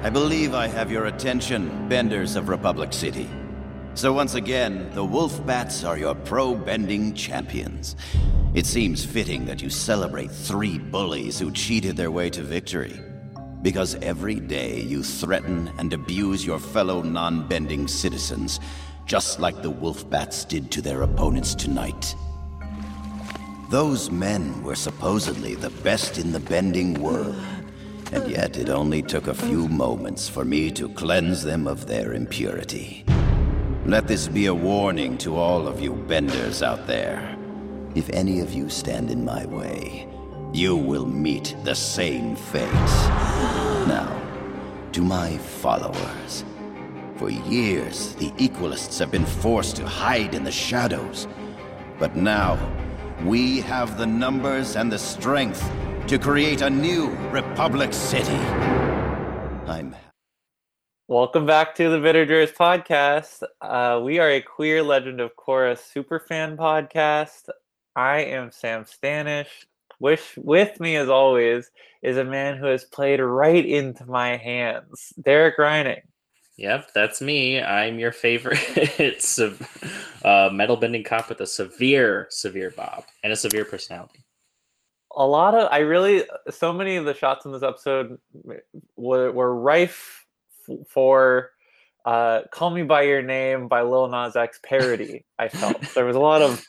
I believe I have your attention, benders of Republic City. So once again, the Wolfbats are your pro-bending champions. It seems fitting that you celebrate three bullies who cheated their way to victory. Because every day you threaten and abuse your fellow non-bending citizens, just like the Wolfbats did to their opponents tonight. Those men were supposedly the best in the bending world, and yet it only took a few moments for me to cleanse them of their impurity. Let this be a warning to all of you benders out there. If any of you stand in my way, you will meet the same fate. Now, to my followers. For years, the Equalists have been forced to hide in the shadows. But now, we have the numbers and the strength to create a new Republic City. Welcome back to the Bittagers podcast. We are a queer Legend of Korra superfan podcast. I am Sam Standish. With me, as always, is a man who has played right into my hands, Derek Reining. Yep, that's me. I'm your favorite metal bending cop with a severe bob and a severe personality. So many of the shots in this episode were rife for Call Me By Your Name by Lil Nas X parody, I felt. There was a lot of...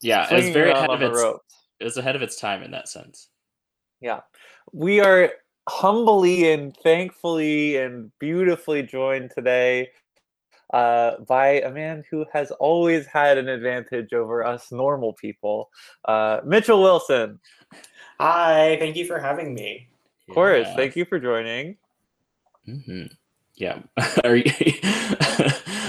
Yeah, it was very ahead of its rope. It was ahead of its time in that sense. Yeah. We are humbly and thankfully and beautifully joined today by a man who has always had an advantage over us normal people, Mitchell Wilson. Hi, thank you for having me. Of course, thank you for joining. Mm-hmm. Yeah.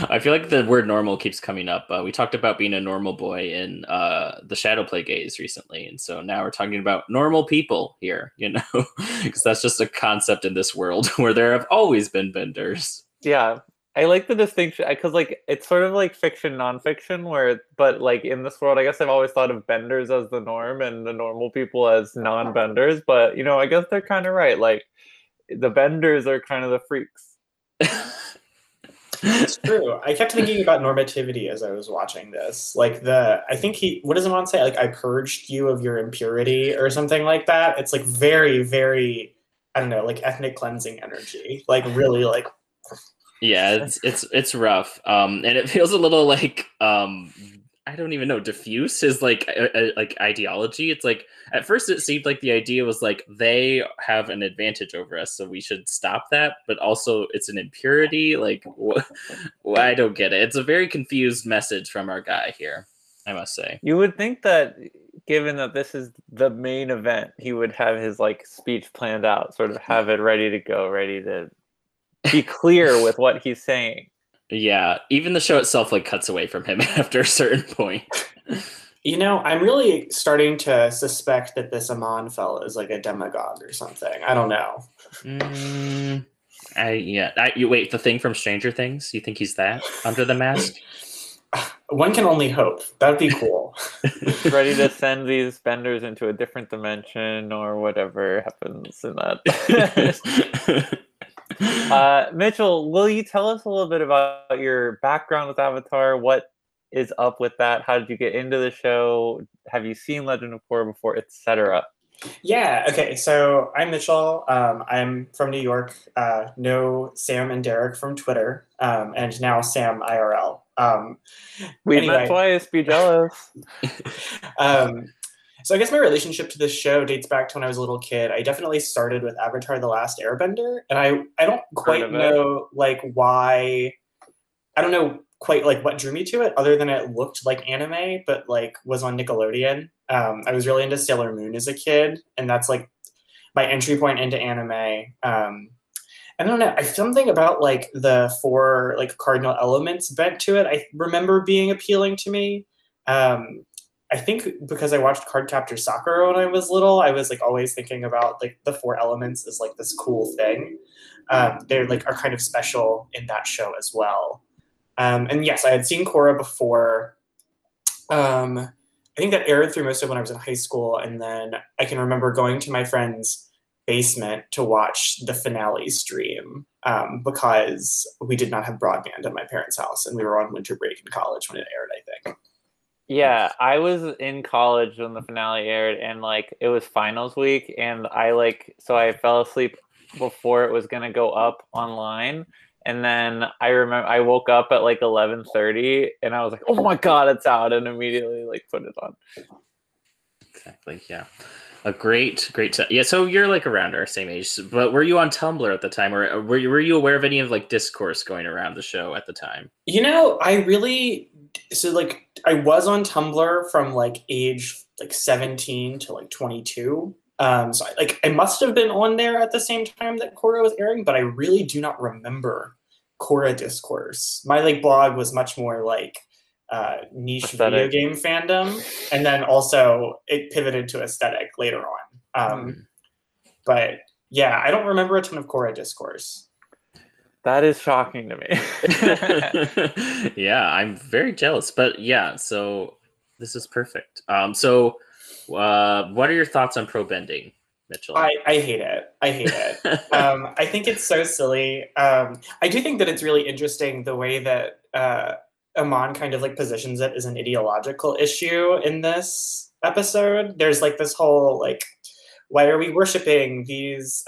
I feel like the word normal keeps coming up. We talked about being a normal boy in the Shadowplay Gaze recently. And so now we're talking about normal people here, you know, because that's just a concept in this world where there have always been benders. Yeah. I like the distinction because, like, it's sort of like fiction, nonfiction, but like in this world, I guess I've always thought of benders as the norm and the normal people as non-benders. But, you know, I guess they're kind of right. Like the benders are kind of the freaks. It's true. I kept thinking about normativity as I was watching this. Like what does Amon say? Like, I purged you of your impurity or something like that. It's like very, very, I don't know, like ethnic cleansing energy. Like really like. Yeah, it's rough. And it feels a little like, I don't even know, diffuse is like ideology. It's like, at first it seemed like the idea was like, they have an advantage over us, so we should stop that. But also it's an impurity. Like, I don't get it. It's a very confused message from our guy here, I must say. You would think that given that this is the main event, he would have his like speech planned out, sort of have it ready to go, ready to be clear with what he's saying. Yeah, even the show itself like cuts away from him after a certain point. You know, I'm really starting to suspect that this Amon fella is like a demagogue or something. I don't know. Wait, the thing from Stranger Things? You think he's that under the mask? One can only hope. That'd be cool. Ready to send these benders into a different dimension or whatever happens in that. Mitchell, will you tell us a little bit about your background with Avatar? What is up with that? How did you get into the show? Have you seen Legend of Korra before, etc.? Yeah, okay, so I'm Mitchell. I'm from New York. Know Sam and Derek from Twitter, and now Sam IRL. Met twice, be jealous. So I guess my relationship to this show dates back to when I was a little kid. I definitely started with Avatar The Last Airbender, and I don't quite know, like, why... I don't know quite, like, what drew me to it, other than it looked like anime, but, like, was on Nickelodeon. I was really into Sailor Moon as a kid, and that's, like, my entry point into anime. I don't know, something about, like, the four, like, cardinal elements bent to it, I remember being appealing to me. I think because I watched Cardcaptor Sakura when I was little, I was like always thinking about like the four elements as like this cool thing. They're like are kind of special in that show as well. And yes, I had seen Korra before. I think that aired through most of when I was in high school, and then I can remember going to my friend's basement to watch the finale stream because we did not have broadband at my parents' house, and we were on winter break in college when it aired, I think. Yeah, I was in college when the finale aired, and like it was finals week, and I fell asleep before it was gonna go up online, and then I remember I woke up at like 11:30, and I was like, "Oh my god, it's out!" and immediately like put it on. Exactly. Yeah. A great time. Yeah, so you're like around our same age, but were you on Tumblr at the time, or were you aware of any of like discourse going around the show at the time? You know, I was on Tumblr from like age like 17 to like 22. So I must have been on there at the same time that Korra was airing, but I really do not remember Korra discourse. My like blog was much more like niche aesthetic. Video game fandom, and then also it pivoted to aesthetic later on. But yeah, I don't remember a ton of Korra discourse. That is shocking to me. Yeah, I'm very jealous, but yeah, so this is perfect. What are your thoughts on pro bending, Mitchell? I hate it. I think it's so silly. I do think that it's really interesting the way that Amon kind of like positions it as an ideological issue in this episode. There's like this whole like, why are we worshiping these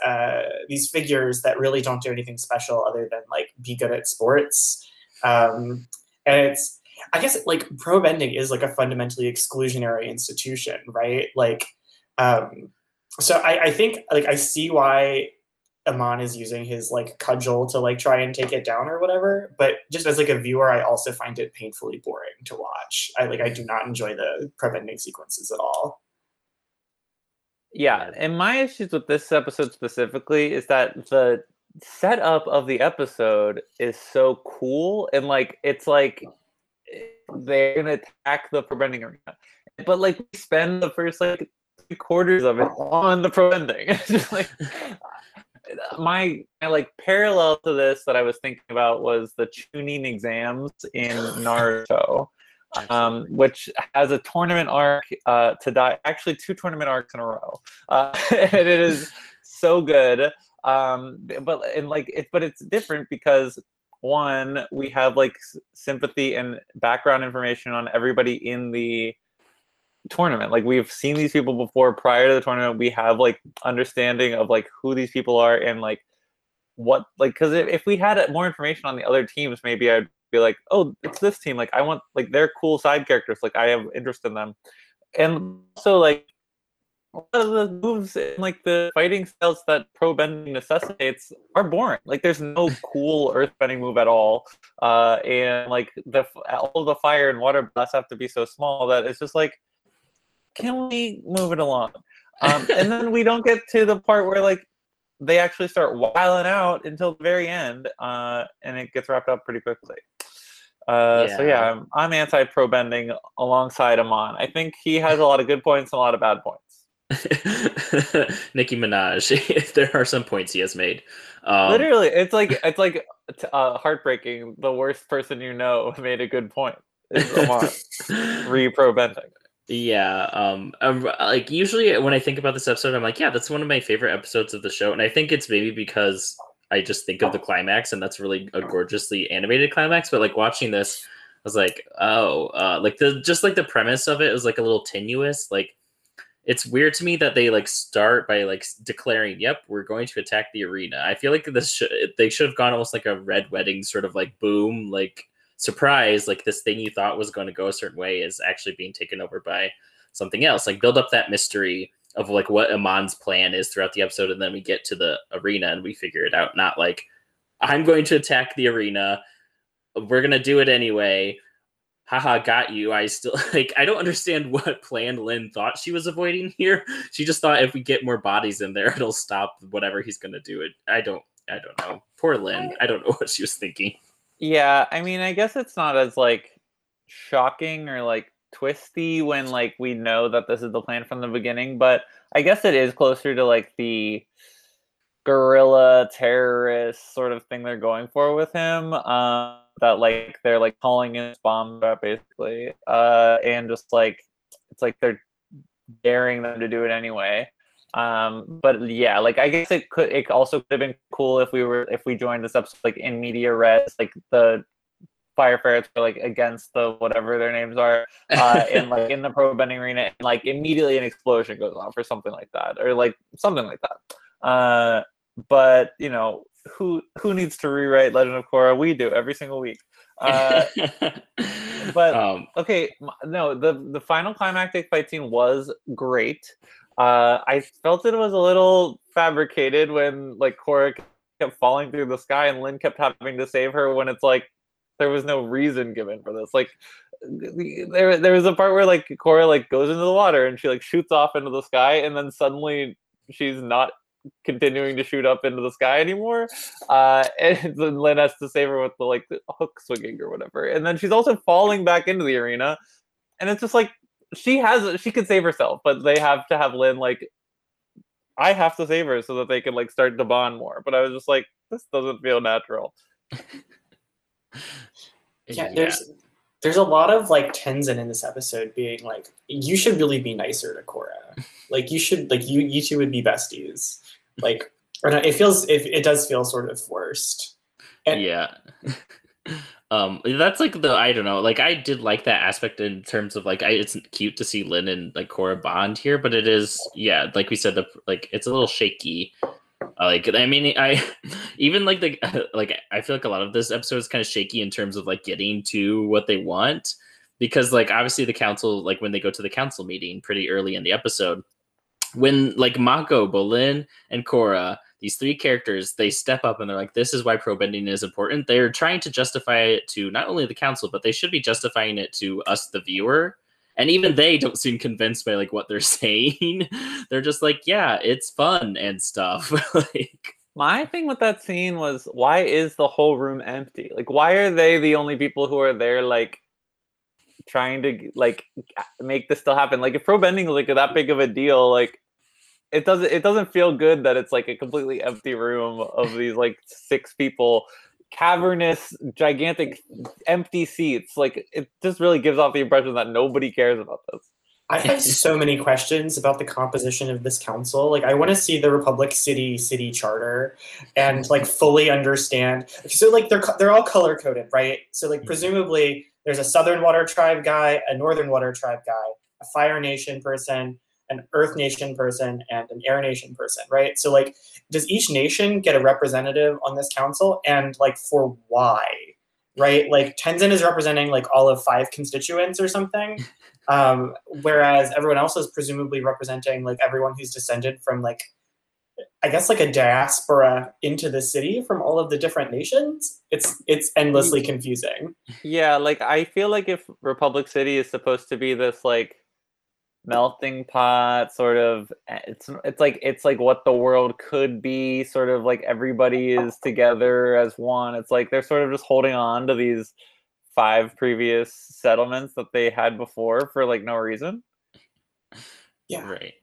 figures that really don't do anything special other than like be good at sports? And it's, I guess like pro bending is like a fundamentally exclusionary institution, right? Like, so I think like I see why Amon is using his like cudgel to like try and take it down or whatever, but just as like a viewer, I also find it painfully boring to watch. I do not enjoy the pro bending sequences at all. Yeah, and my issues with this episode specifically is that the setup of the episode is so cool, and like it's like they're gonna attack the pro bending arena, but like we spend the first like three quarters of it on the pro bending. Just like My like parallel to this that I was thinking about was the Chunin exams in Naruto, which has a tournament arc to die. Actually, 2 tournament arcs in a row, and it is so good. But it's different because one, we have like sympathy and background information on everybody in the tournament. Like we've seen these people before prior to the tournament. We have like understanding of like who these people are and like what, like, because if we had more information on the other teams, maybe I'd be like, oh, it's this team, like I want, like they're cool side characters, like I have interest in them. And so like a lot of the moves and like the fighting styles that pro bending necessitates are boring. Like there's no cool earth bending move at all, and like all the fire and water blasts have to be so small that it's just like, can we move it along? And then we don't get to the part where like they actually start wilding out until the very end, and it gets wrapped up pretty quickly. Yeah. So yeah, I'm anti-pro bending alongside Amon. I think he has a lot of good points and a lot of bad points. Nicki Minaj. There are some points he has made. Literally, it's like heartbreaking. The worst person you know made a good point is Amon. Re-pro bending. Yeah, like usually when I think about this episode, I'm like, yeah, that's one of my favorite episodes of the show, and I think it's maybe because I just think of the climax, and that's really a gorgeously animated climax. But like watching this, I was like, oh, like the just like the premise of it was like a little tenuous. Like it's weird to me that they like start by like declaring, "Yep, we're going to attack the arena." I feel like they should have gone almost like a Red Wedding sort of like boom, like, surprise, like this thing you thought was going to go a certain way is actually being taken over by something else. Like build up that mystery of like what Amon's plan is throughout the episode, and then we get to the arena and we figure it out. Not like, I'm going to attack the arena, we're gonna do it anyway, haha, got you. I still like, I don't understand what plan Lin thought she was avoiding here. She just thought if we get more bodies in there, it'll stop whatever he's gonna do. It I don't know, poor Lin. I don't know what she was thinking. Yeah, I mean, I guess it's not as, like, shocking or, like, twisty when, like, we know that this is the plan from the beginning, but I guess it is closer to, like, the guerrilla terrorist sort of thing they're going for with him, that, like, they're, like, calling in bomb threat, basically, and just, like, it's like they're daring them to do it anyway. But yeah, like I guess it could. It also could have been cool if we joined this up like in media res, like the Fire Ferrets were like against the whatever their names are, and like in the pro bending arena, and like immediately an explosion goes off or something like that, or like something like that. But you know, who needs to rewrite Legend of Korra? We do every single week. But okay, no, the final climactic fight scene was great. I felt it was a little fabricated when like Korra kept falling through the sky and Lin kept having to save her when it's like there was no reason given for this. Like there was a part where like Korra like goes into the water and she like shoots off into the sky and then suddenly she's not continuing to shoot up into the sky anymore, and then Lin has to save her with the like the hook swinging or whatever, and then she's also falling back into the arena, and it's just like she could save herself, but they have to have Lin like, I have to save her so that they can like start to bond more. But I was just like, this doesn't feel natural. Yeah, there's a lot of like Tenzin in this episode being like, you should really be nicer to Korra. Like you should, like you two would be besties. Like, or not, it does feel sort of forced. And, yeah. That's like the, I don't know, like I did like that aspect in terms of like, it's cute to see Lin and like Korra bond here, but it is, yeah, like we said, like it's a little shaky. Like, I mean, I feel like a lot of this episode is kind of shaky in terms of like getting to what they want, because like obviously the council, like when they go to the council meeting pretty early in the episode, when like Mako, Bolin, and Korra, these three characters, they step up and they're like, this is why pro bending is important. They're trying to justify it to not only the council, but they should be justifying it to us, the viewer. And even they don't seem convinced by like what they're saying. They're just like, yeah, it's fun and stuff. Like, my thing with that scene was, why is the whole room empty? Like, why are they the only people who are there, like, trying to like make this still happen? Like, if pro bending is like that big of a deal, like, it doesn't feel good that it's like a completely empty room of these like six people. Cavernous, gigantic, empty seats. Like, it just really gives off the impression that nobody cares about this. I have so many questions about the composition of this council. Like, I want to see the Republic City charter and like fully understand. So like they're all color coded, right? So like presumably there's a Southern Water Tribe guy, a Northern Water Tribe guy, a Fire Nation person, an Earth Nation person, and an Air Nation person, right? So like, does each nation get a representative on this council, and like for why, right? Like Tenzin is representing like all of five constituents or something, whereas everyone else is presumably representing like everyone who's descended from like, I guess like a diaspora into the city from all of the different nations. It's endlessly confusing. Yeah, like I feel like if Republic City is supposed to be this like melting pot sort of, it's like what the world could be, sort of like everybody is together as one, it's like they're sort of just holding on to these five previous settlements that they had before for like no reason. Yeah, right.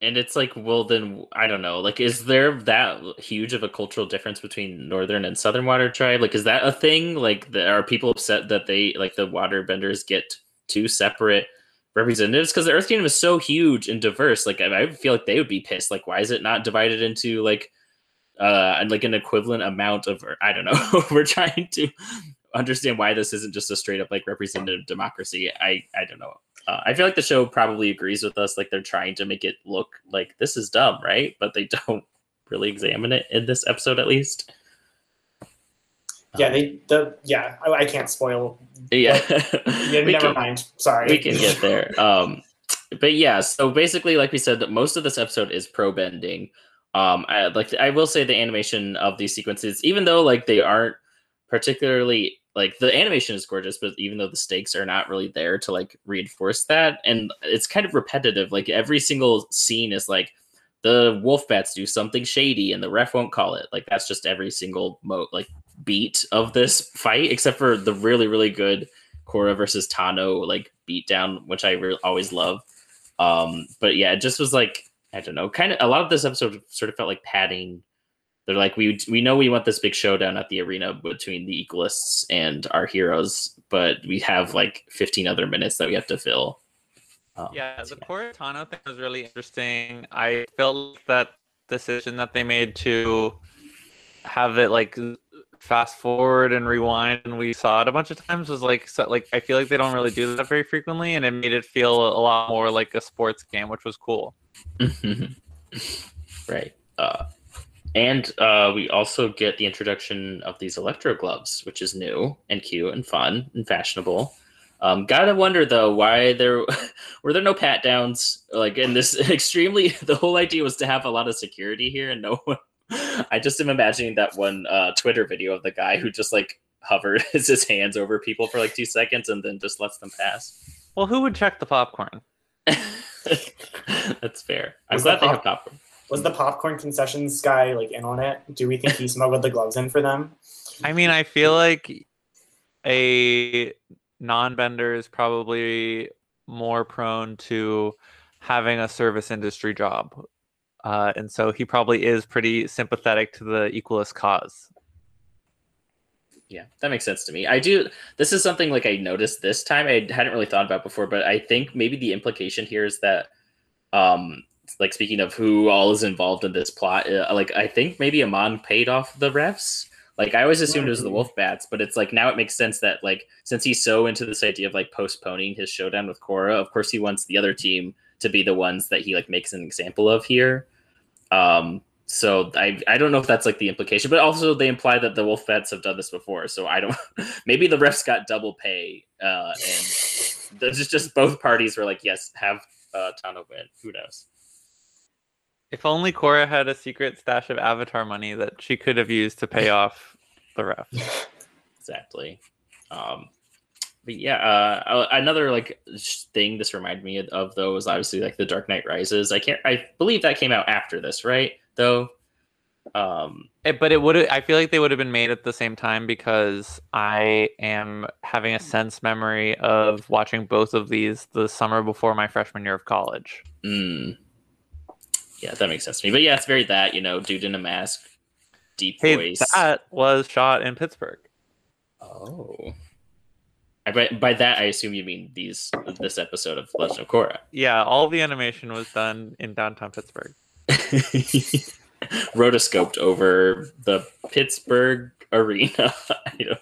And it's like, well then I don't know, like is there that huge of a cultural difference between Northern and Southern Water Tribe? Like, is that a thing? Like, are people upset that they like the waterbenders get two separate representatives? Because the Earth Kingdom is so huge and diverse, like I feel like they would be pissed. Like, why is it not divided into like an equivalent amount of, or I don't know. We're trying to understand why this isn't just a straight up like representative democracy. I don't know. I feel like the show probably agrees with us. Like, they're trying to make it look like this is dumb, right? But they don't really examine it in this episode, at least. Yeah, I can't spoil. Yeah, never mind. Sorry, we can get there. But yeah, so basically, like we said, that most of this episode is pro bending. I will say the animation of these sequences, even though like they aren't particularly like, the animation is gorgeous, but even though the stakes are not really there to like reinforce that, and it's kind of repetitive. Like every single scene is like, the Wolfbats do something shady and the ref won't call it. Like, that's just every single beat of this fight, except for the really, really good Korra versus Tahno like beatdown, which I always love. But yeah, it just was like, I don't know, kind of a lot of this episode sort of felt like padding. They're like, we know we want this big showdown at the arena between the Equalists and our heroes, but we have like 15 other minutes that we have to fill. Yeah, the poor Tahno thing was really interesting. I felt that decision that they made to have it like fast forward and rewind, and we saw it a bunch of times, was like, so, like, I feel like they don't really do that very frequently, and it made it feel a lot more like a sports game, which was cool. Right. And we also get the introduction of these electro gloves, which is new and cute and fun and fashionable. Gotta wonder though, why there were there no pat downs, like, in this extremely, the whole idea was to have a lot of security here, and no one, I just am imagining that one Twitter video of the guy who just like hovers his hands over people for like 2 seconds and then just lets them pass. Well, who would check the popcorn? That's fair. I'm glad they have popcorn. Was the popcorn concessions guy like in on it? Do we think he smuggled the gloves in for them? I mean, I feel like a non-bender is probably more prone to having a service industry job. And so he probably is pretty sympathetic to the Equalist cause. Yeah, that makes sense to me. This is something like I noticed this time. I hadn't really thought about before, but I think maybe the implication here is that, like, speaking of who all is involved in this plot, like, I think maybe Amon paid off the refs. Like, I always assumed it was the Wolfbats, but it's like, now it makes sense that, like, since he's so into this idea of like postponing his showdown with Korra, of course he wants the other team to be the ones that he like makes an example of here. So I don't know if that's like the implication, but also they imply that the Wolfbats have done this before. So I don't, maybe the refs got double pay. And there's just both parties were like, yes, have Tahno win. Who knows? If only Korra had a secret stash of Avatar money that she could have used to pay off the refs. Exactly. But yeah, another like thing this reminded me of though was obviously like the Dark Knight Rises. I believe that came out after this, right? Though, but it would. I feel like they would have been made at the same time because I am having a sense memory of watching both of these the summer before my freshman year of college. Yeah, that makes sense to me. But yeah, it's very that, you know, dude in a mask, deep voice. That was shot in Pittsburgh. Oh. By that, I assume you mean this episode of Legend of Korra. Yeah, all the animation was done in downtown Pittsburgh. Rotoscoped over the Pittsburgh arena. I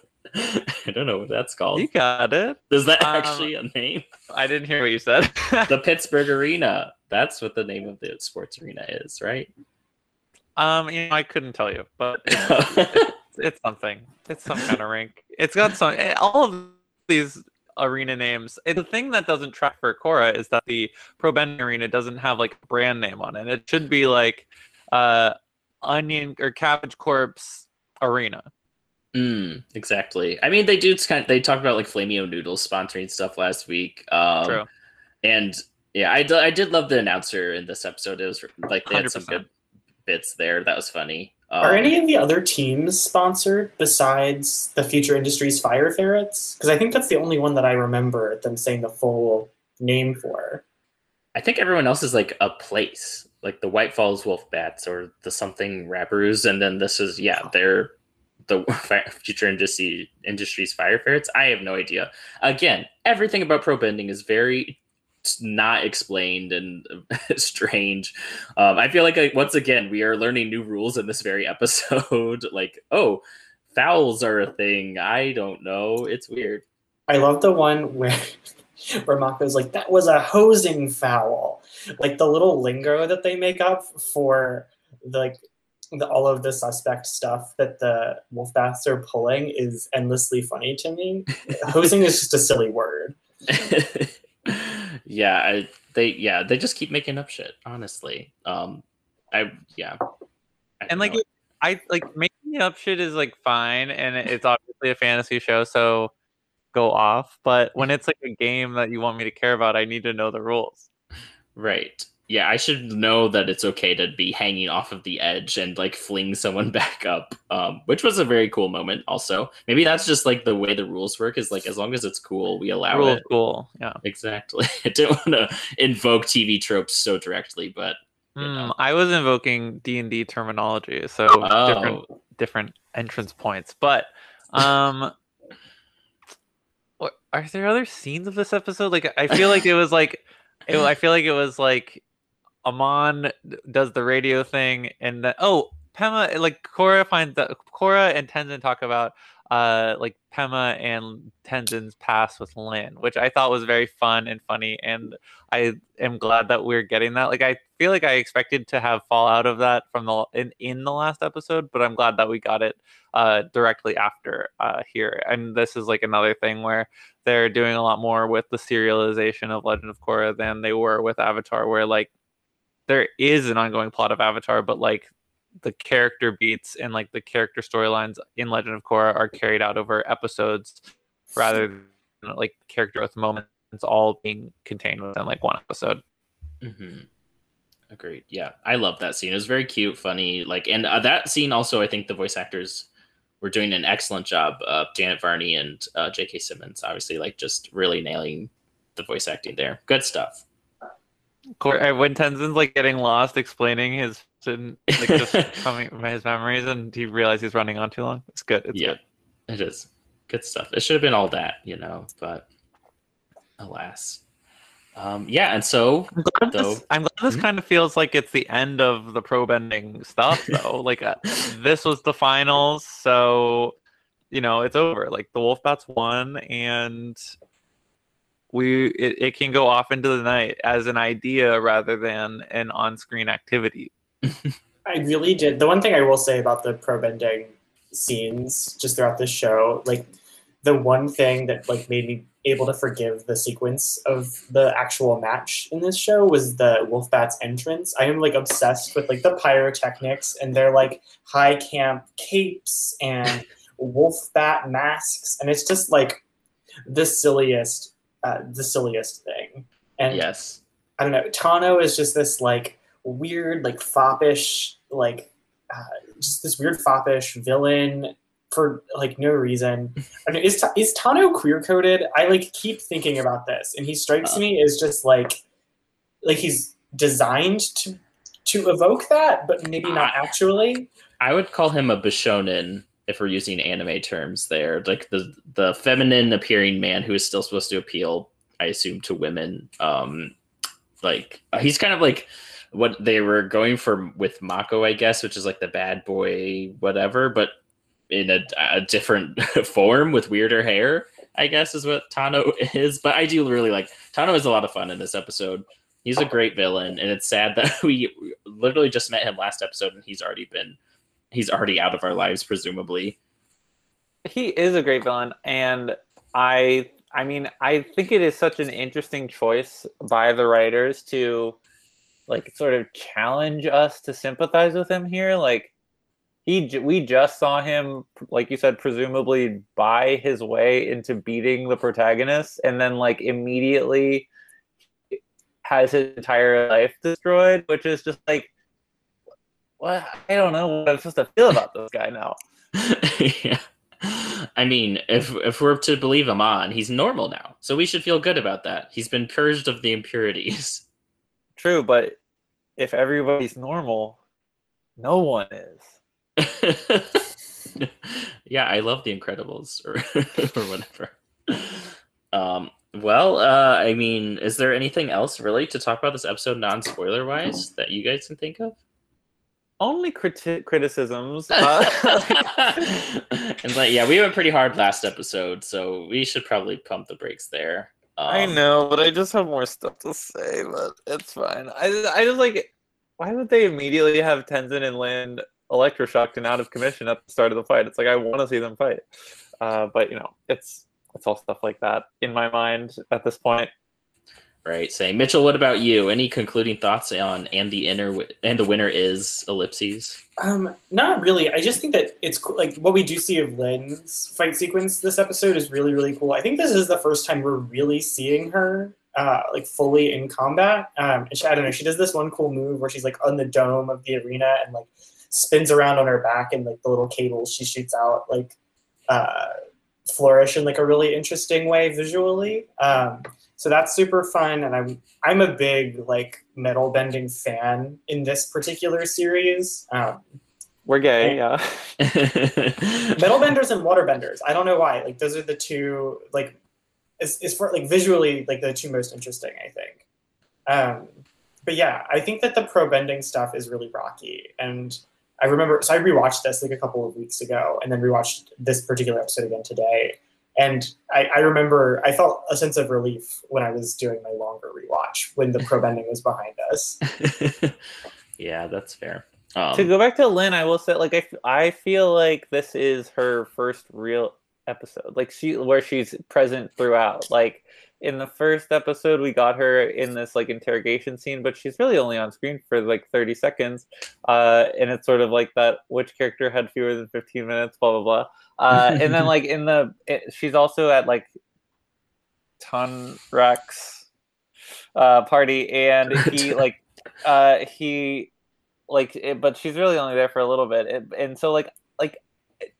don't know what that's called. You got it. Is that actually a name? I didn't hear what you said. The Pittsburgh arena. That's what the name of the sports arena is, right? I couldn't tell you, but it's something. It's some kind of rink. It's got some. All of these arena names. The thing that doesn't track for Korra is that the Pro Bending Arena doesn't have like a brand name on it. It should be like Onion or Cabbage Corpse Arena. Exactly. I mean, they do kind of, they talked about like Flamio Noodles sponsoring stuff last week. True. And yeah, I did love the announcer in this episode. It was like they had 100%. Some good bits there. That was funny. Are any of the other teams sponsored besides the Future Industries Fire Ferrets? Because I think that's the only one that I remember them saying the full name for. I think everyone else is like a place, like the White Falls Wolfbats or the something Rapparoos, and then this is they're the Future Industries Fire Ferrets. I have no idea. Again, everything about pro bending is very not explained and strange. I feel like once again we are learning new rules in this very episode. Like, oh, fouls are a thing. I don't know. It's weird. I love the one where Mako's like, that was a hosing foul. Like the little lingo that they make up for all of the suspect stuff that the Wolfbats are pulling is endlessly funny to me. Hosing is just a silly word. They just keep making up shit, honestly. Making up shit is like fine, and it's obviously a fantasy show, so go off. But when it's like a game that you want me to care about, I need to know the rules. Right. Yeah, I should know that it's okay to be hanging off of the edge and like fling someone back up, which was a very cool moment. Also, maybe that's just like the way the rules work is like as long as it's cool, we allow it. Cool, yeah, exactly. I didn't want to invoke TV tropes so directly, but I was invoking D&D terminology, so different entrance points. But are there other scenes of this episode? Like, I feel like it was like. I feel like it was like Amon does the radio thing, and then, oh, Pema, like Korra finds that Korra and Tenzin talk about like Pema and Tenzin's past with Lin, which I thought was very fun and funny, and I am glad that we're getting that. Like, I feel like I expected to have fallout of that from the in the last episode, but I'm glad that we got it directly after here. And this is like another thing where they're doing a lot more with the serialization of Legend of Korra than they were with Avatar, where like there is an ongoing plot of Avatar, but like the character beats and like the character storylines in Legend of Korra are carried out over episodes rather than like character growth moments all being contained within like one episode. Mm-hmm. Agreed. Yeah. I love that scene. It was very cute, funny, like, and that scene also, I think the voice actors were doing an excellent job of Janet Varney and J.K. Simmons, obviously, like just really nailing the voice acting there. Good stuff. When Tenzin's like getting lost explaining his and like just coming from his memories and he realized he's running on too long, it's good. It is good stuff. It should have been all that, you know, but alas. Yeah, and so I'm glad this mm-hmm. kind of feels like it's the end of the pro bending stuff though. Like this was the finals, so you know it's over. Like the Wolfbats won, and it can go off into the night as an idea rather than an on-screen activity. I really did. The one thing I will say about the pro-bending scenes just throughout the show, like the one thing that like made me able to forgive the sequence of the actual match in this show was the Wolfbats entrance. I am like obsessed with like the pyrotechnics and their like high camp capes and Wolfbat masks, and it's just like the silliest thing. And yes, I don't know, Tahno is just this like weird, like foppish, like just this weird foppish villain for like no reason. I mean, is Tahno queer coded? I like keep thinking about this, and he strikes me as just like he's designed to evoke that, but maybe not actually. I would call him a Bishonen if we're using anime terms there, like the feminine appearing man who is still supposed to appeal, I assume, to women. Like he's kind of like what they were going for with Mako, I guess, which is like the bad boy whatever, but in a different form with weirder hair, I guess, is what Tahno is. But I do really like Tahno is a lot of fun in this episode. He's a great villain, and it's sad that we literally just met him last episode and he's already out of our lives, presumably. He is a great villain, and I mean, I think it is such an interesting choice by the writers to like sort of challenge us to sympathize with him here. Like we just saw him, like you said, presumably buy his way into beating the protagonist, and then like immediately has his entire life destroyed, which is just like, well, I don't know what I'm supposed to feel about this guy now. Yeah. I mean, if we're to believe Amon, he's normal now, so we should feel good about that. He's been purged of the impurities. True, but if everybody's normal, no one is. Yeah, I love The Incredibles or whatever. I mean, is there anything else really to talk about this episode non-spoiler wise that you guys can think of? Only criticisms. And like, yeah, we went pretty hard last episode, so we should probably pump the brakes there. I know, but I just have more stuff to say, but it's fine. I just like, why would they immediately have Tenzin and Lin electroshocked and out of commission at the start of the fight? It's like, I want to see them fight. But, you know, it's all stuff like that in my mind at this point. Right. Say, Mitchell, what about you? Any concluding thoughts on and the winner is ellipses? Not really. I just think that it's cool. Like what we do see of Lin's fight sequence this episode is really, really cool. I think this is the first time we're really seeing her like fully in combat. I don't know. She does this one cool move where she's like on the dome of the arena and like spins around on her back, and like the little cables she shoots out like flourish in like a really interesting way visually. So that's super fun, and I'm a big like metal bending fan in this particular series. We're gay, yeah. Metal benders and water benders. I don't know why. Like those are the two like, it's for like visually like the two most interesting, I think. But yeah, I think that the pro-bending stuff is really rocky. And I remember, so I rewatched this like a couple of weeks ago and then rewatched this particular episode again today. And I remember I felt a sense of relief when I was doing my longer rewatch when the pro-bending was behind us. Yeah, that's fair. To go back to Lin, I will say, like, I feel like this is her first real episode, like where she's present throughout. Like in the first episode, we got her in this like interrogation scene, but she's really only on screen for like 30 seconds. And it's sort of like that which character had fewer than 15 minutes, blah blah blah. And then like in the she's also at like Tonrak's party, and he but she's really only there for a little bit. And so like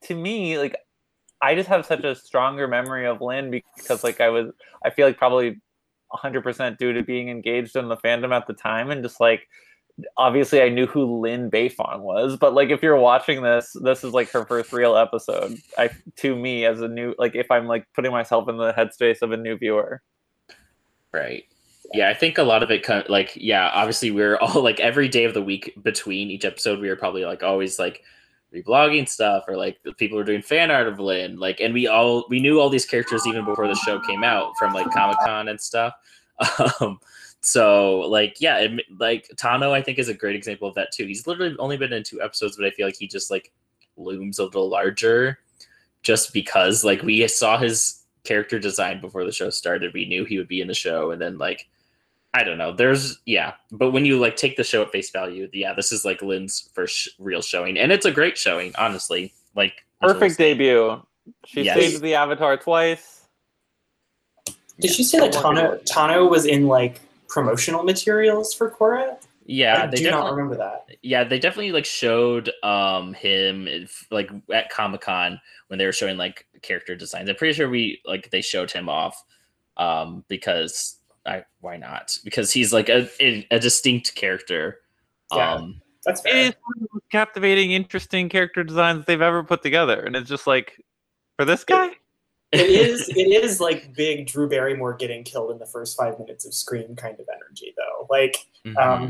to me, like, I just have such a stronger memory of Lin because like I feel like probably 100% due to being engaged in the fandom at the time, and just like, obviously I knew who Lin Beifong was, but like if you're watching this, this is like her first real episode to me as a new, like, if I'm like putting myself in the headspace of a new viewer. Right. Yeah, I think a lot of it, obviously we were all like every day of the week between each episode, we were probably like always like reblogging stuff or like people were doing fan art of Lin, like, and we knew all these characters even before the show came out from like Comic-Con and stuff. So like, yeah, like Tahno, I think, is a great example of that too. He's literally only been in 2 episodes, but I feel like he just like looms a little larger just because like we saw his character design before the show started. We knew he would be in the show, and then like, I don't know. But when you like take the show at face value, yeah, this is like Lin's first real showing, and it's a great showing, honestly. Like perfect debut. She saved the Avatar twice. Did she say that Tahno was in like promotional materials for Korra? Yeah, I do not remember that. Yeah, they definitely like showed him like at Comic-Con when they were showing like character designs. I'm pretty sure they showed him off because. Why not? Because he's like a distinct character. Yeah, that's fair. It's one of the most captivating, interesting character designs they've ever put together, and it's just like, for this guy, it is like big Drew Barrymore getting killed in the first 5 minutes of Scream kind of energy, though. Like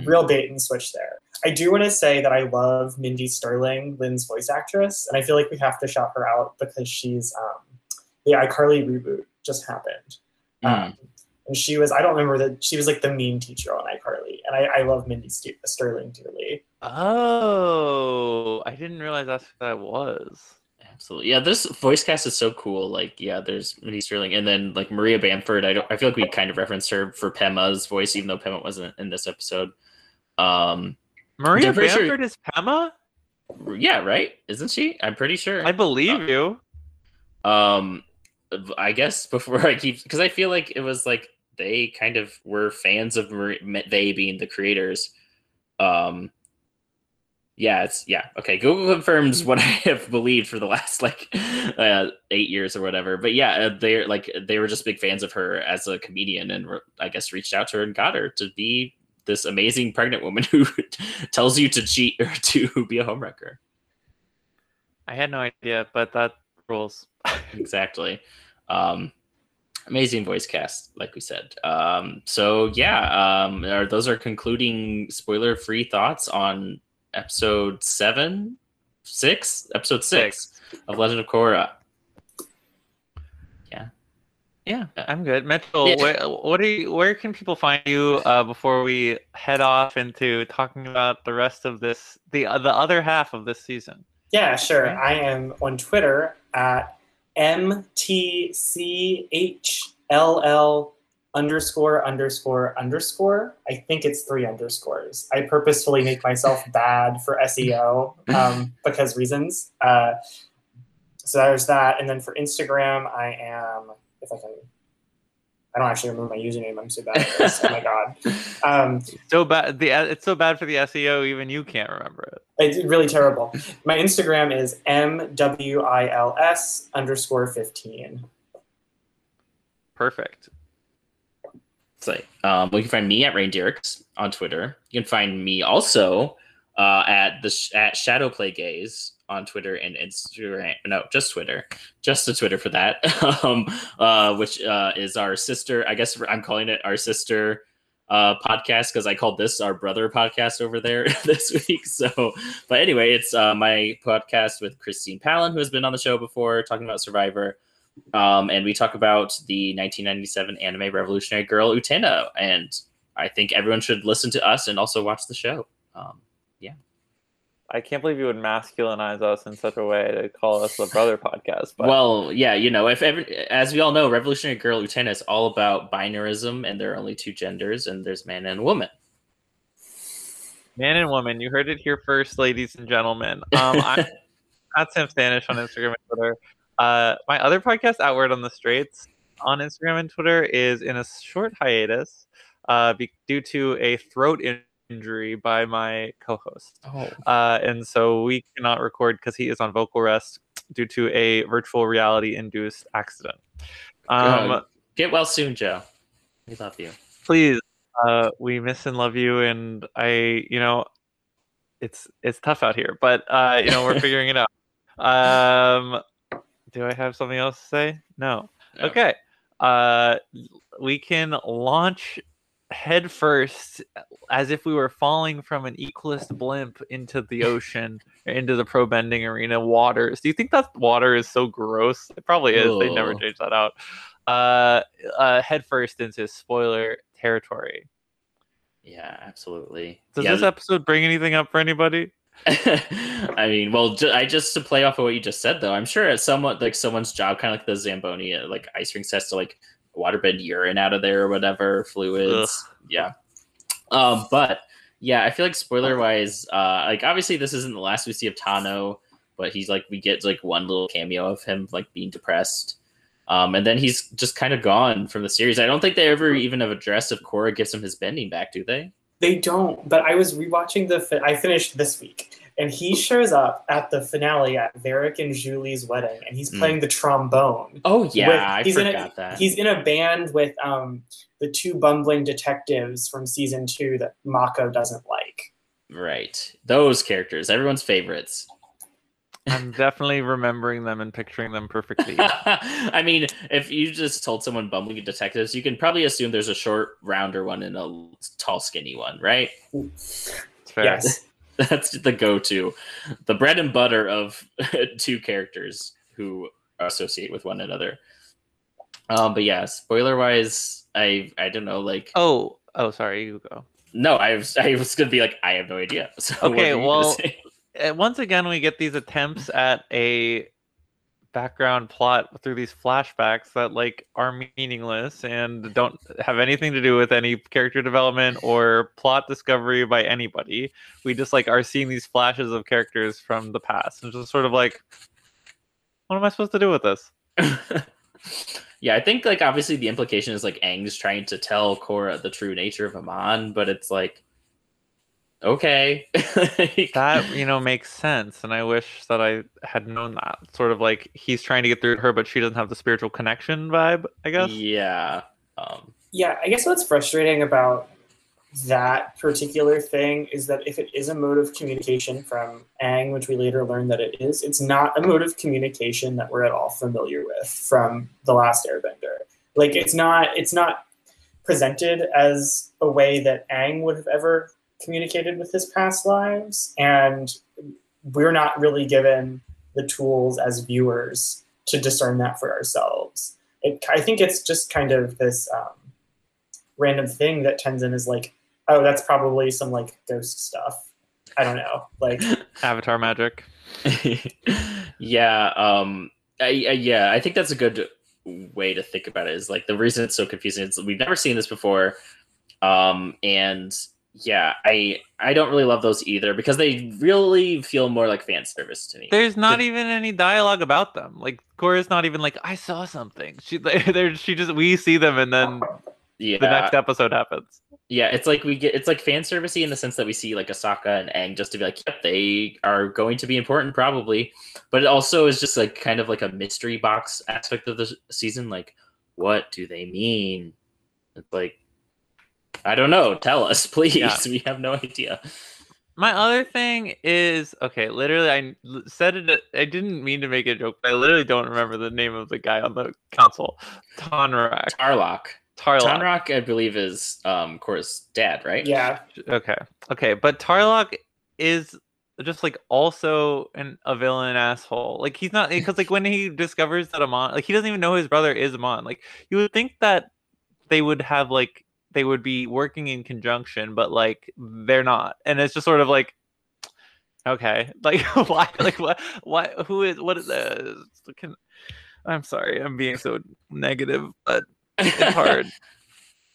real bait and switch there. I do want to say that I love Mindy Sterling, Lin's voice actress, and I feel like we have to shout her out because she's the iCarly reboot just happened. And she was, I don't remember that, she was like the mean teacher on iCarly. And I love Mindy Sterling dearly. Oh, I didn't realize that's who that was. Absolutely. Yeah, this voice cast is so cool. Like, yeah, there's Mindy Sterling. And then like Maria Bamford, I feel like we kind of referenced her for Pema's voice, even though Pema wasn't in this episode. Maria Bamford is Pema? Yeah, right? Isn't she? I'm pretty sure. I believe you. I guess before I keep, because I feel like it was like, they kind of were fans of they being the creators. Okay. Google confirms what I have believed for the last like 8 years or whatever. But yeah, they were just big fans of her as a comedian, and I guess reached out to her and got her to be this amazing pregnant woman who tells you to cheat or to be a homewrecker. I had no idea, but that rules. Exactly. Amazing voice cast, like we said. Those are concluding spoiler-free thoughts on episode six of Legend of Korra. Yeah, I'm good. Mitchell, where can people find you before we head off into talking about the rest of this, the other half of this season? Yeah, sure. I am on Twitter at MTCHLL___. I think it's 3 underscores. I purposefully make myself bad for SEO because reasons. So there's that. And then for Instagram, I am, if I can, I don't actually remember my username. I'm so bad at this. Oh my God. So bad. It's so bad for the SEO, even you can't remember it. It's really terrible. My Instagram is MWILS_15. Perfect. So, you can find me at Rain Derricks on Twitter. You can find me also at Shadowplay Gaze on Twitter and Instagram. No, just Twitter. Just the Twitter for that, which is our sister. I guess I'm calling it our sister podcast, because I called this our brother podcast over there this week. So, but anyway, it's my podcast with Christine Palin, who has been on the show before, talking about Survivor. And we talk about the 1997 anime Revolutionary Girl Utena. And I think everyone should listen to us and also watch the show. Yeah. I can't believe you would masculinize us in such a way to call us the brother podcast. But. Well, yeah, you know, as we all know, Revolutionary Girl Utena is all about binarism, and there are only two genders, and there's man and woman. Man and woman. You heard it here first, ladies and gentlemen. I'm at Sam Standish on Instagram and Twitter. My other podcast, Outward on the Straits, on Instagram and Twitter, is in a short hiatus due to a throat injury by my co-host. And so we cannot record because he is on vocal rest due to a virtual reality induced accident. Get well soon, Joe. We love you. Please. We miss and love you. And it's tough out here, but we're figuring it out. Do I have something else to say? No. Okay. We can launch headfirst, as if we were falling from an Equalist blimp into the ocean, into the pro bending arena waters. Do you think that water is so gross? It probably is. They never changed that out. Headfirst into spoiler territory. Yeah, absolutely. Does this episode bring anything up for anybody? I mean, I just to play off of what you just said, though, I'm sure it's somewhat like someone's job, kind of like the Zamboni, like ice rink test to like waterbend urine out of there or whatever fluids. Ugh. Yeah. But yeah, I feel like spoiler wise, like obviously this isn't the last we see of Tahno, but he's like, we get like one little cameo of him like being depressed. And then he's just kind of gone from the series. I don't think they ever even have addressed if Korra gives him his bending back, do they? They don't, but I was rewatching I finished this week, and he shows up at the finale at Varric and Julie's wedding, and he's playing the trombone. Oh yeah, I forgot that. He's in a band with the two bumbling detectives from season 2 that Mako doesn't like. Right, those characters, everyone's favorites. I'm definitely remembering them and picturing them perfectly. I mean, if you just told someone bumbling detectives, you can probably assume there's a short, rounder one and a tall, skinny one, right? Fair. Yes. That's the go-to. The bread and butter of two characters who associate with one another. But yeah, spoiler-wise, I don't know, like... Oh, sorry, you go. No, I was going to be like, I have no idea. So okay, well... Once again, we get these attempts at a background plot through these flashbacks that like are meaningless and don't have anything to do with any character development or plot discovery by anybody. We just like are seeing these flashes of characters from the past. And just sort of like, what am I supposed to do with this? Yeah, I think like obviously the implication is like Aang's trying to tell Korra the true nature of Amon, but it's like, okay. That makes sense, and I wish that I had known that. Sort of like he's trying to get through to her, but she doesn't have the spiritual connection vibe, I guess. Yeah. Yeah, I guess what's frustrating about that particular thing is that if it is a mode of communication from Aang, which we later learn that it is, it's not a mode of communication that we're at all familiar with from The Last Airbender. Like it's not presented as a way that Aang would have ever communicated with his past lives, and we're not really given the tools as viewers to discern that for ourselves. I think it's just kind of this random thing that Tenzin is like, oh, that's probably some like ghost stuff. I don't know, like Avatar magic. Yeah, I think that's a good way to think about it. Is like the reason it's so confusing is we've never seen this before, and yeah, I don't really love those either because they really feel more like fan service to me. There's not even any dialogue about them. Like Korra's not even like, I saw something. We see them, and then the next episode happens. Yeah, it's like it's like fan servicey in the sense that we see like Ahsoka and Aang just to be like, yep, they are going to be important probably, but it also is just like kind of like a mystery box aspect of the season. Like, what do they mean? It's like, I don't know. Tell us, please. Yeah. We have no idea. My other thing is, okay, literally, I said it. I didn't mean to make a joke, but I literally don't remember the name of the guy on the console. Tarlock. Tarlock. Tarlock, I believe, is Korra's dad, right? Yeah. Okay. Okay, but Tarlock is just like also a villain asshole. Like he's not, because like when he discovers that Amon, like he doesn't even know his brother is Amon. Like you would think that they would have like they would be working in conjunction, but like they're not, and it's just sort of like, okay, like why, like what, why, who is, what is this? I'm sorry, I'm being so negative, but it's hard.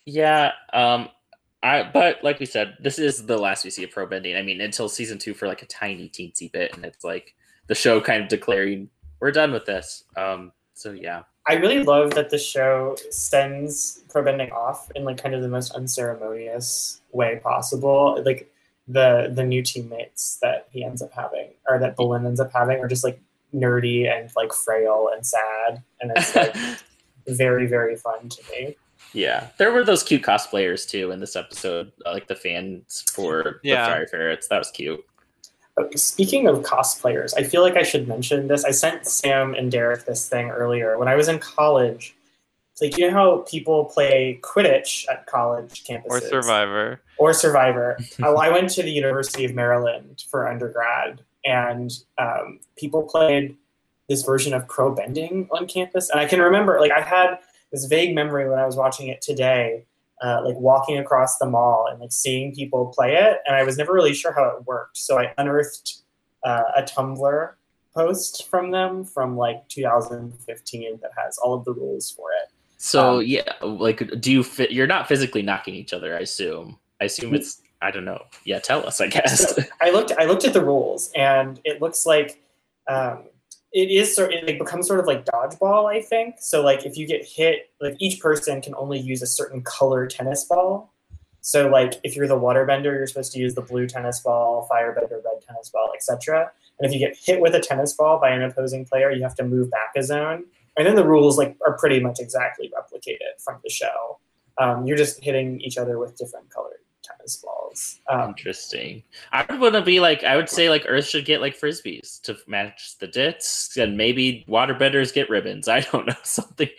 Yeah, but like we said, this is the last we see of pro bending. I mean, until season 2 for like a tiny teensy bit, and it's like the show kind of declaring we're done with this. So yeah, I really love that the show sends pro bending off in like kind of the most unceremonious way possible. Like the new teammates that he ends up having, or that Bolin ends up having, are just like nerdy and like frail and sad, and it's like very, very fun to me. Yeah, there were those cute cosplayers too in this episode, like the fans for the Fire Ferrets. That was cute. Speaking of cosplayers, I feel like I should mention this. I sent Sam and Derek this thing earlier. When I was in college, it's like, you know how people play Quidditch at college campuses? Or Survivor. I went to the University of Maryland for undergrad, and people played this version of crow bending on campus. And I can remember, like, I had this vague memory when I was watching it today, like walking across the mall and like seeing people play it. And I was never really sure how it worked. So I unearthed a Tumblr post from them from like 2015 that has all of the rules for it. So yeah, like, do you fit? You're not physically knocking each other, I assume. It's, I don't know. Yeah, tell us, I guess. So I looked at the rules, and it looks like, it becomes sort of like dodgeball, I think. So like if you get hit, like each person can only use a certain color tennis ball. So like if you're the waterbender, you're supposed to use the blue tennis ball, firebender, red tennis ball, etc. And if you get hit with a tennis ball by an opposing player, you have to move back a zone. And then the rules like are pretty much exactly replicated from the show. You're just hitting each other with different colored tennis balls. Interesting. I would want to be like, I would say like Earth should get like frisbees to match the dits, and maybe waterbenders get ribbons. I don't know, something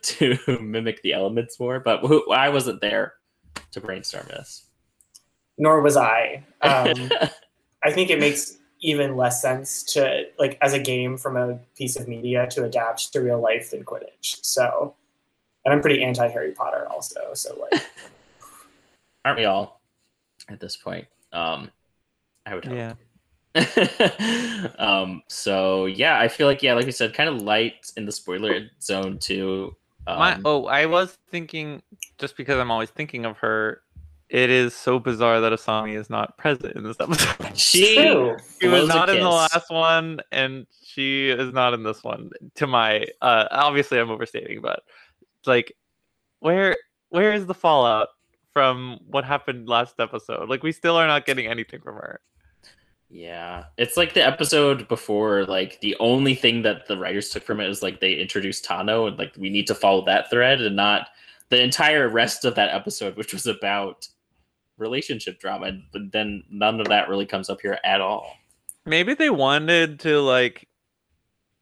to mimic the elements more, but I wasn't there to brainstorm this. Nor was I. I think it makes even less sense to like as a game from a piece of media to adapt to real life than Quidditch. So, and I'm pretty anti Harry Potter also. So like, aren't we all at this point? I would hope. Yeah. So yeah, I feel like, yeah, like we said, kind of light in the spoiler zone too. I was thinking, just because I'm always thinking of her, it is so bizarre that Asami is not present in this episode. She was not in the last one, and she is not in this one. To my, obviously I'm overstating, but like, where is the fallout from what happened last episode? Like, we still are not getting anything from her. Yeah, it's like the episode before, like the only thing that the writers took from it is like they introduced Tahno, and like we need to follow that thread and not the entire rest of that episode, which was about relationship drama. But then none of that really comes up here at all. Maybe they wanted to like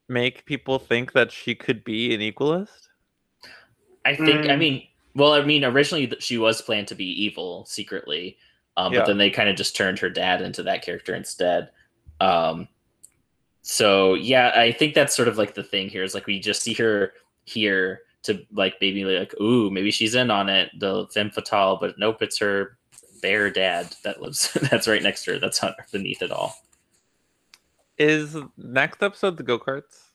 make people think that she could be an equalist. I think, originally she was planned to be evil secretly, but then they kind of just turned her dad into that character instead. So yeah, I think that's sort of like the thing here is like we just see her here to like maybe like, ooh, maybe she's in on it, the femme fatale, but nope, it's her bear dad that lives that's right next to her, that's not beneath it all. Is next episode the go-karts?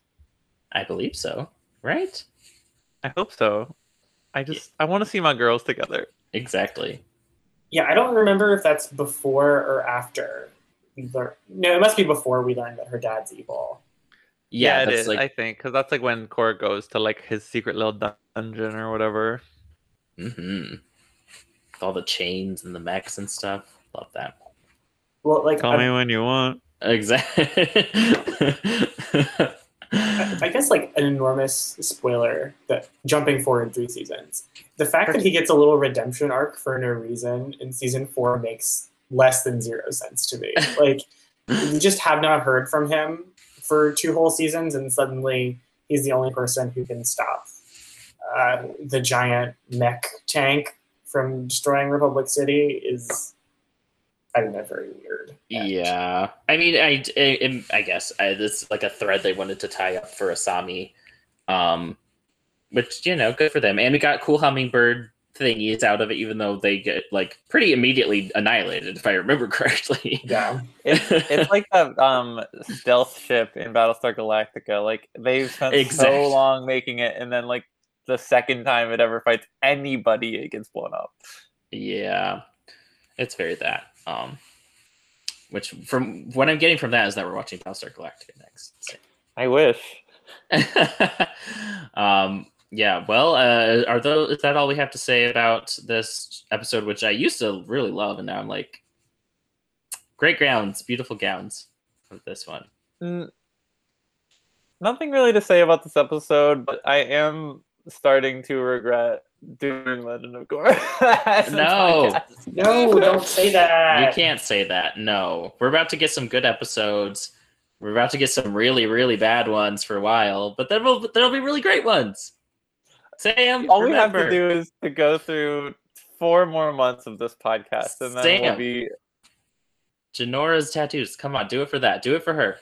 I believe so, right? I hope so. I want to see my girls together. Exactly. Yeah, I don't remember if that's before or after. No, it must be before we learn that her dad's evil. Yeah, it is, like, I think, because that's like when Korra goes to like his secret little dungeon or whatever. Mm-hmm. With all the chains and the mechs and stuff. Love that. Well, like, call me when you want. Exactly. I guess like an enormous spoiler, that jumping forward 3 seasons, the fact that he gets a little redemption arc for no reason in season 4 makes less than 0 sense to me. Like, you just have not heard from him for 2 whole seasons, and suddenly he's the only person who can stop the giant mech tank from destroying Republic City is, I don't know, very weird. And yeah. I mean, I guess it's like a thread they wanted to tie up for Asami, which, you know, good for them. And we got cool hummingbird thingies out of it, even though they get like pretty immediately annihilated, if I remember correctly. Yeah, it's like a stealth ship in Battlestar Galactica. Like they've spent so long making it, and then like the second time it ever fights anybody, it gets blown up. Yeah, it's very that. Which from what I'm getting from that is that we're watching Battlestar Galactica next. So. I wish. Yeah, well, is that all we have to say about this episode, which I used to really love, and now I'm like, great gowns, beautiful gowns of this one. Nothing really to say about this episode, but I am starting to regret doing Legend of Korra. No, don't say that. You can't say that, no. We're about to get some good episodes. We're about to get some really, really bad ones for a while, but then there'll be really great ones. Sam, all we have to do is to go through 4 more months of this podcast, and then we'll be... Janora's tattoos. Come on, do it for that. Do it for her.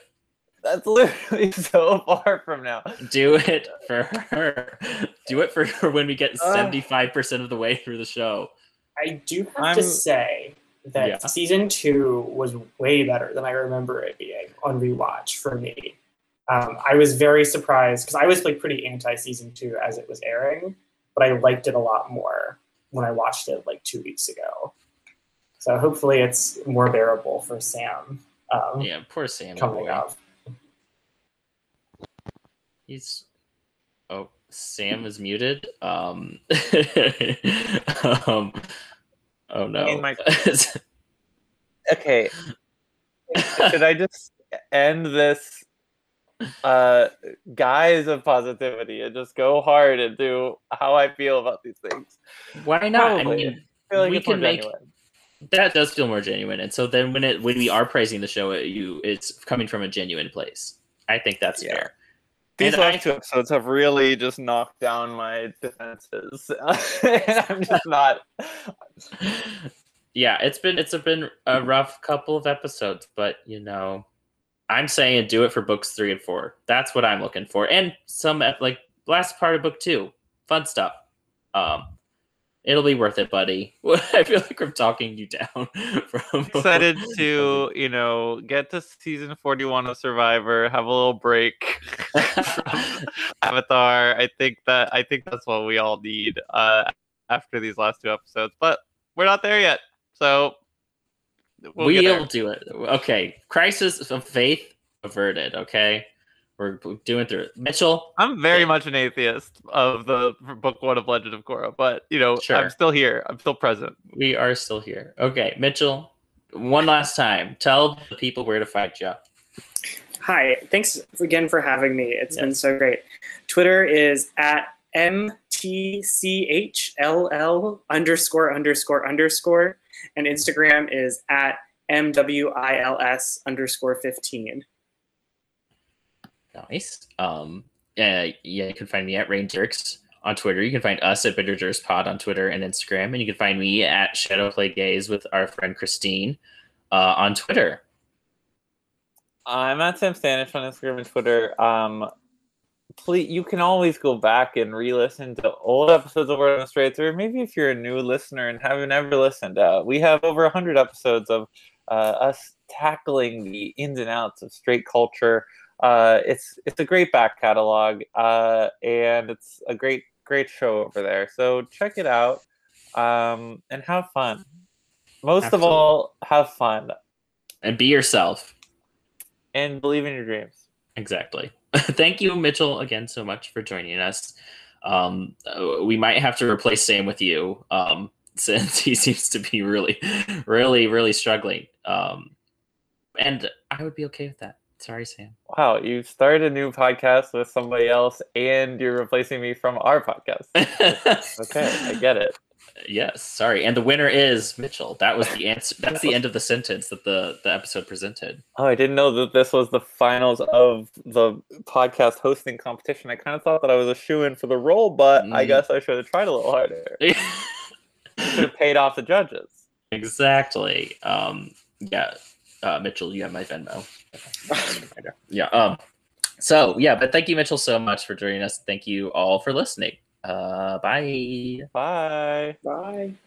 That's literally so far from now. Do it for her. Do it for her when we get 75% of the way through the show. I do have to say that season 2 was way better than I remember it being on rewatch for me. I was very surprised because I was like pretty anti-season 2 as it was airing, but I liked it a lot more when I watched it like 2 weeks ago. So hopefully it's more bearable for Sam. Yeah, poor Sam. Coming up. Oh, Sam is muted. Oh no. Okay. Should I just end this? Guise of positivity and just go hard and do how I feel about these things. Why not? Probably. I mean, I feel like we can make genuine. That does feel more genuine, and so then when we are praising the show, it's coming from a genuine place. I think that's fair. These last 2 episodes have really just knocked down my defenses, and I'm just not. Yeah, it's been a rough couple of episodes, but you know. I'm saying do it for books 3 and 4. That's what I'm looking for. And some, like, last part of book 2. Fun stuff. It'll be worth it, buddy. I feel like I'm talking you down. I'm excited to, you know, get to season 41 of Survivor, have a little break from Avatar. I think that's what we all need after these last 2 episodes. But we're not there yet. So... We'll do it. Okay. Crisis of faith averted. Okay. We're doing through it. Mitchell? I'm very much an atheist of the book 1 of Legend of Korra, but, you know, sure. I'm still here. I'm still present. We are still here. Okay. Mitchell, one last time. Tell the people where to find you. Hi. Thanks again for having me. It's been so great. Twitter is at MTCHLL___ and Instagram is at MWILS_15. Nice. You can find me at Rain Jerks on Twitter. You can find us at Bittagers Pod on Twitter and Instagram, and you can find me at Shadowplay Gaze with our friend Christine on Twitter. I'm at Sam Standish on Instagram and Twitter. Please, you can always go back and re-listen to old episodes of Word on Straight Through. Maybe if you're a new listener and haven't ever listened, we have over 100 episodes of us tackling the ins and outs of straight culture. It's a great back catalog, and it's a great show over there. So check it out and have fun. Most Absolutely. Of all, have fun. And be yourself. And believe in your dreams. Exactly. Thank you, Mitchell, again so much for joining us. We might have to replace Sam with you since he seems to be really, really, really struggling. And I would be okay with that. Sorry, Sam. Wow, you started a new podcast with somebody else and you're replacing me from our podcast. Okay, I get it. Yes, sorry. And the winner is Mitchell. That was the answer. That's the end of the sentence that the episode presented. Oh, I didn't know that this was the finals of the podcast hosting competition. I kind of thought that I was a shoo-in for the role, but I guess I should have tried a little harder. Should have paid off the judges. Exactly. Yeah. Mitchell, you have my Venmo. Yeah. But thank you, Mitchell, so much for joining us. Thank you all for listening. Bye. Bye. Bye.